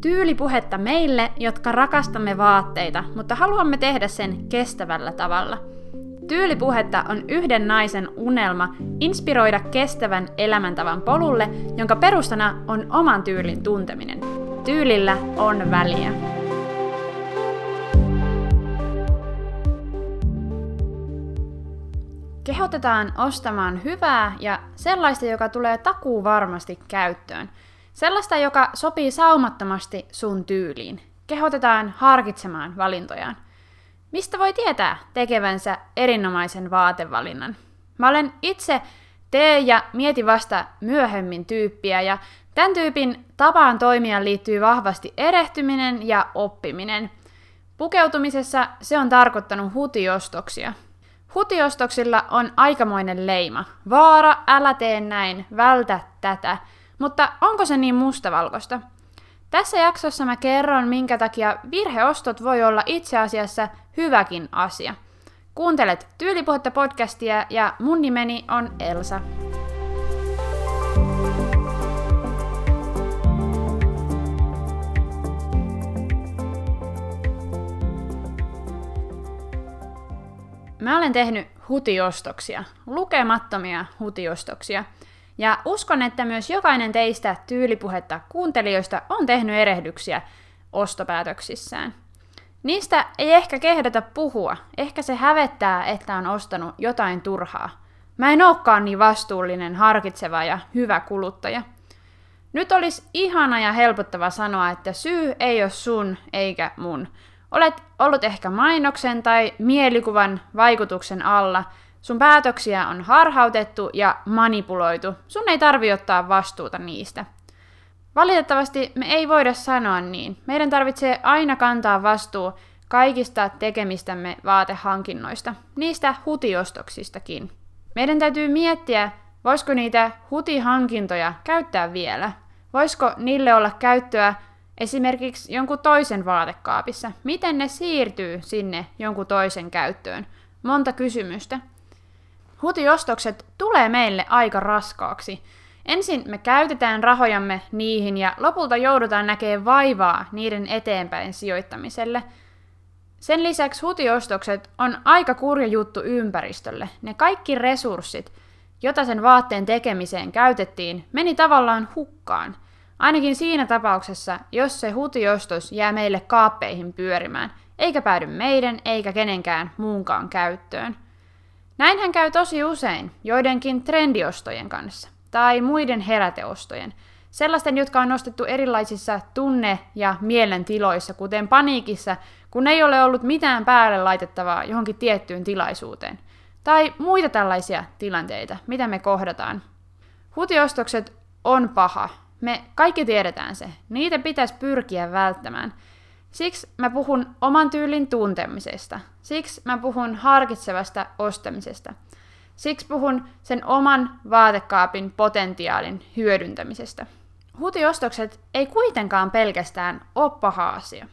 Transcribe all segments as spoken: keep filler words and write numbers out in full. Tyylipuhetta meille, jotka rakastamme vaatteita, mutta haluamme tehdä sen kestävällä tavalla. Tyylipuhetta on yhden naisen unelma inspiroida kestävän elämäntavan polulle, jonka perustana on oman tyylin tunteminen. Tyylillä on väliä. Kehotetaan ostamaan hyvää ja sellaista, joka tulee takuuvarmasti käyttöön. Sellaista, joka sopii saumattomasti sun tyyliin. Kehotetaan harkitsemaan valintojaan. Mistä voi tietää tekevänsä erinomaisen vaatevalinnan? Mä olen itse tee ja mieti vasta myöhemmin tyyppiä, ja tämän tyypin tapaan toimia liittyy vahvasti erehtyminen ja oppiminen. Pukeutumisessa se on tarkoittanut hutiostoksia. Hutiostoksilla on aikamoinen leima. Vaara, älä tee näin, vältä tätä. Mutta onko se niin mustavalkoista? Tässä jaksossa mä kerron, minkä takia virheostot voi olla itse asiassa hyväkin asia. Kuuntelet Tyylipuhetta-podcastia ja mun nimeni on Elsa. Mä olen tehnyt hutiostoksia, lukemattomia hutiostoksia. Ja uskon, että myös jokainen teistä Tyylipuhetta kuuntelijoista on tehnyt erehdyksiä ostopäätöksissään. Niistä ei ehkä kehdata puhua. Ehkä se hävettää, että on ostanut jotain turhaa. Mä en olekaan niin vastuullinen, harkitseva ja hyvä kuluttaja. Nyt olisi ihana ja helpottava sanoa, että syy ei ole sun eikä mun. Olet ollut ehkä mainoksen tai mielikuvan vaikutuksen alla. Sun päätöksiä on harhautettu ja manipuloitu. Sun ei tarvitse ottaa vastuuta niistä. Valitettavasti me ei voida sanoa niin. Meidän tarvitsee aina kantaa vastuu kaikista tekemistämme vaatehankinnoista, niistä hutiostoksistakin. Meidän täytyy miettiä, voisiko niitä hutihankintoja käyttää vielä. Voisiko niille olla käyttöä esimerkiksi jonkun toisen vaatekaapissa? Miten ne siirtyy sinne jonkun toisen käyttöön? Monta kysymystä. Hutiostokset tulee meille aika raskaaksi. Ensin me käytetään rahojamme niihin ja lopulta joudutaan näkemään vaivaa niiden eteenpäin sijoittamiselle. Sen lisäksi hutiostokset on aika kurja juttu ympäristölle. Ne kaikki resurssit, joita sen vaatteen tekemiseen käytettiin, meni tavallaan hukkaan. Ainakin siinä tapauksessa, jos se hutiostos jää meille kaappeihin pyörimään, eikä päädy meidän eikä kenenkään muunkaan käyttöön. Näinhän käy tosi usein joidenkin trendiostojen kanssa tai muiden heräteostojen, sellaisten, jotka on nostettu erilaisissa tunne- ja mielentiloissa, kuten paniikissa, kun ei ole ollut mitään päälle laitettavaa johonkin tiettyyn tilaisuuteen, tai muita tällaisia tilanteita, mitä me kohdataan. Hutiostokset on paha. Me kaikki tiedetään se. Niitä pitäisi pyrkiä välttämään. Siksi mä puhun oman tyylin tuntemisesta. Siksi mä puhun harkitsevasta ostamisesta. Siksi puhun sen oman vaatekaapin potentiaalin hyödyntämisestä. Hutiostokset ei kuitenkaan pelkästään ole paha asia.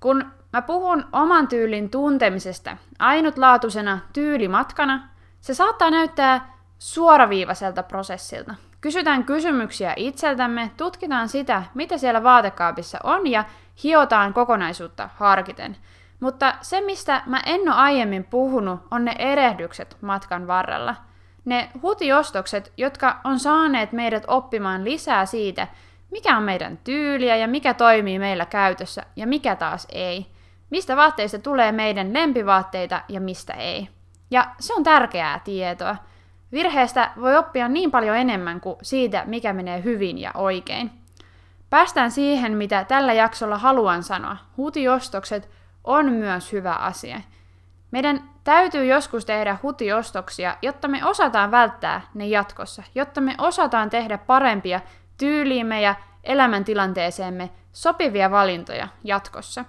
Kun mä puhun oman tyylin tuntemisesta ainutlaatuisena tyylimatkana, se saattaa näyttää suoraviivaiselta prosessilta. Kysytään kysymyksiä itseltämme, tutkitaan sitä, mitä siellä vaatekaapissa on ja hiotaan kokonaisuutta harkiten. Mutta se, mistä mä en ole aiemmin puhunut, on ne erehdykset matkan varrella. Ne hutiostokset, jotka on saaneet meidät oppimaan lisää siitä, mikä on meidän tyyliä ja mikä toimii meillä käytössä ja mikä taas ei. Mistä vaatteista tulee meidän lempivaatteita ja mistä ei. Ja se on tärkeää tietoa. Virheestä voi oppia niin paljon enemmän kuin siitä, mikä menee hyvin ja oikein. Päästään siihen, mitä tällä jaksolla haluan sanoa. Hutiostokset on myös hyvä asia. Meidän täytyy joskus tehdä hutiostoksia, jotta me osataan välttää ne jatkossa, jotta me osataan tehdä parempia tyyliimme ja elämäntilanteeseemme sopivia valintoja jatkossa.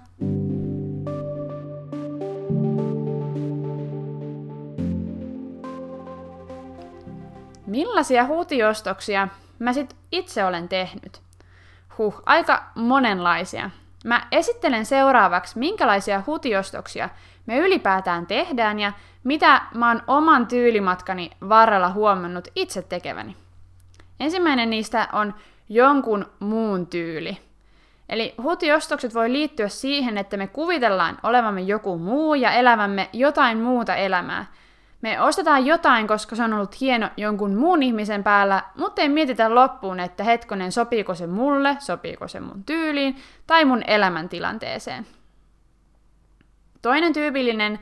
Millaisia hutiostoksia mä sit itse olen tehnyt? Huh, aika monenlaisia. Mä esittelen seuraavaksi, minkälaisia hutiostoksia me ylipäätään tehdään ja mitä mä oon oman tyylimatkani varrella huomannut itse tekeväni. Ensimmäinen niistä on jonkun muun tyyli. Eli hutiostokset voi liittyä siihen, että me kuvitellaan olevamme joku muu ja elämämme jotain muuta elämää. Me ostetaan jotain, koska se on ollut hieno jonkun muun ihmisen päällä, mutta ei mietitä loppuun, että hetkonen, sopiiko se mulle, sopiiko se mun tyyliin tai mun elämäntilanteeseen. Toinen tyypillinen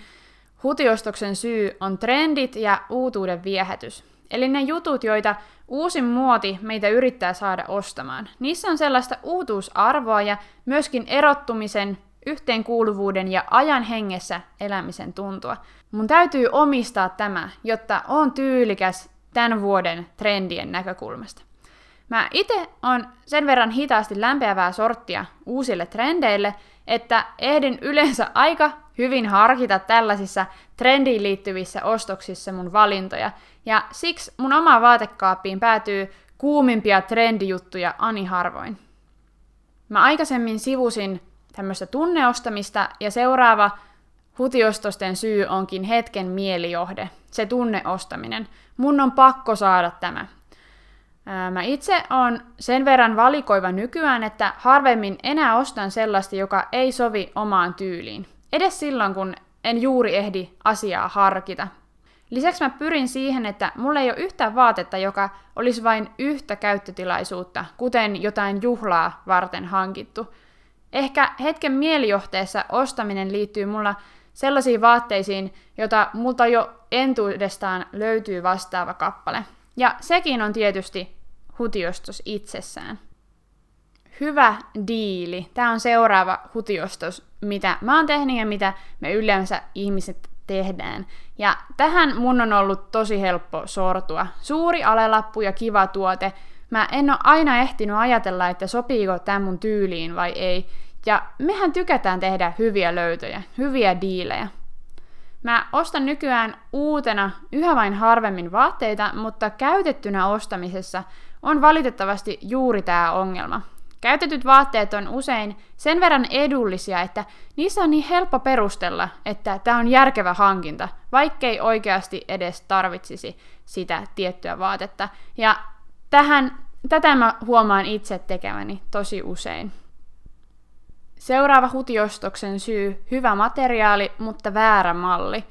hutiostoksen syy on trendit ja uutuuden viehätys. Eli ne jutut, joita uusin muoti meitä yrittää saada ostamaan. Niissä on sellaista uutuusarvoa ja myöskin erottumisen, yhteenkuuluvuuden ja ajan hengessä elämisen tuntua. Mun täytyy omistaa tämä, jotta oon tyylikäs tämän vuoden trendien näkökulmasta. Mä itse oon sen verran hitaasti lämpeävää sorttia uusille trendeille, että ehdin yleensä aika hyvin harkita tällaisissa trendiin liittyvissä ostoksissa mun valintoja, ja siksi mun omaan vaatekaappiin päätyy kuumimpia trendijuttuja ani harvoin. Mä aikaisemmin sivusin tämmöistä tunneostamista, ja seuraava hutiostosten syy onkin hetken mielijohde, se tunneostaminen. Mun on pakko saada tämä. Mä itse oon sen verran valikoiva nykyään, että harvemmin enää ostan sellaista, joka ei sovi omaan tyyliin. Edes silloin, kun en juuri ehdi asiaa harkita. Lisäksi mä pyrin siihen, että mulla ei ole yhtään vaatetta, joka olisi vain yhtä käyttötilaisuutta, kuten jotain juhlaa varten hankittu. Ehkä hetken mielijohteessa ostaminen liittyy mulla sellaisiin vaatteisiin, jota multa jo entuudestaan löytyy vastaava kappale. Ja sekin on tietysti hutiostos itsessään. Hyvä diili. Tämä on seuraava hutiostos, mitä mä oon tehnyt ja mitä me yleensä ihmiset tehdään. Ja tähän mun on ollut tosi helppo sortua. Suuri alelappu ja kiva tuote. Mä en ole aina ehtinyt ajatella, että sopiiko tämä mun tyyliin vai ei. Ja mehän tykätään tehdä hyviä löytöjä, hyviä diilejä. Mä ostan nykyään uutena yhä vain harvemmin vaatteita, mutta käytettynä ostamisessa on valitettavasti juuri tämä ongelma. Käytetyt vaatteet on usein sen verran edullisia, että niissä on niin helppo perustella, että tämä on järkevä hankinta, vaikkei oikeasti edes tarvitsisi sitä tiettyä vaatetta. Ja tähän, tätä mä huomaan itse tekeväni tosi usein. Seuraava hutiostoksen syy, hyvä materiaali, mutta väärä malli.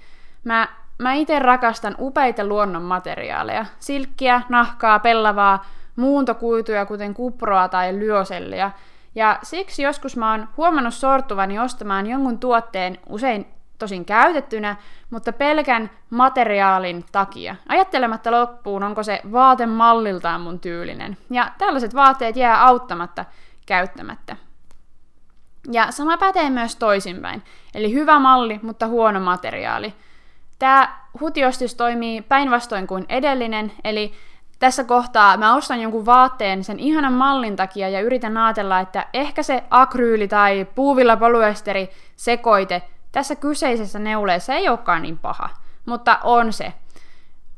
Mä, mä itse rakastan upeita luonnonmateriaaleja. Silkkiä, nahkaa, pellavaa, muuntokuituja, kuten kuproa tai lyöselliä. Ja siksi joskus mä oon huomannut sortuvani ostamaan jonkun tuotteen, usein tosin käytettynä, mutta pelkän materiaalin takia. Ajattelematta loppuun, onko se vaate malliltaan mun tyylinen. Ja tällaiset vaatteet jää auttamatta käyttämättä. Ja sama pätee myös toisinpäin, eli hyvä malli, mutta huono materiaali. Tämä hutiostus toimii päinvastoin kuin edellinen, eli tässä kohtaa mä ostan jonkun vaatteen sen ihanan mallin takia ja yritän ajatella, että ehkä se akryyli tai puuvillapolyesteri sekoite tässä kyseisessä neuleessa ei olekaan niin paha, mutta on se.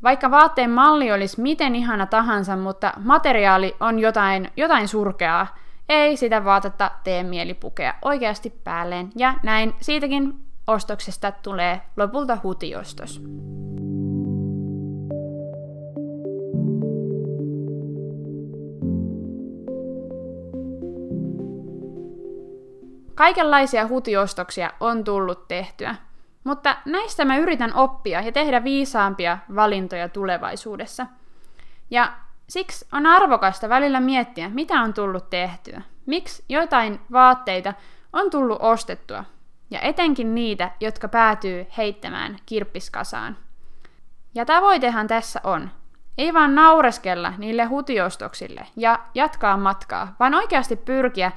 Vaikka vaatteen malli olisi miten ihana tahansa, mutta materiaali on jotain, jotain surkeaa. Ei sitä vaatetta tee mieli pukea oikeasti päälleen, ja näin siitäkin ostoksesta tulee lopulta hutiostos. Kaikenlaisia hutiostoksia on tullut tehtyä, mutta näistä mä yritän oppia ja tehdä viisaampia valintoja tulevaisuudessa. Ja siksi on arvokasta välillä miettiä, mitä on tullut tehtyä, miksi jotain vaatteita on tullut ostettua, ja etenkin niitä, jotka päätyy heittämään kirppiskasaan. Ja tavoitehan tässä on, ei vaan naureskella niille hutiostoksille ja jatkaa matkaa, vaan oikeasti pyrkiä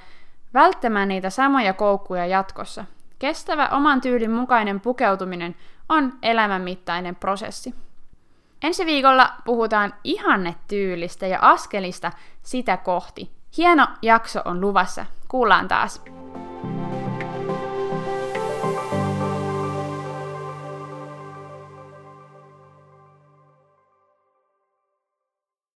välttämään niitä samoja koukkuja jatkossa. Kestävä oman tyylin mukainen pukeutuminen on elämänmittainen prosessi. Ensi viikolla puhutaan ihannetyylistä ja askelista sitä kohti. Hieno jakso on luvassa. Kuullaan taas!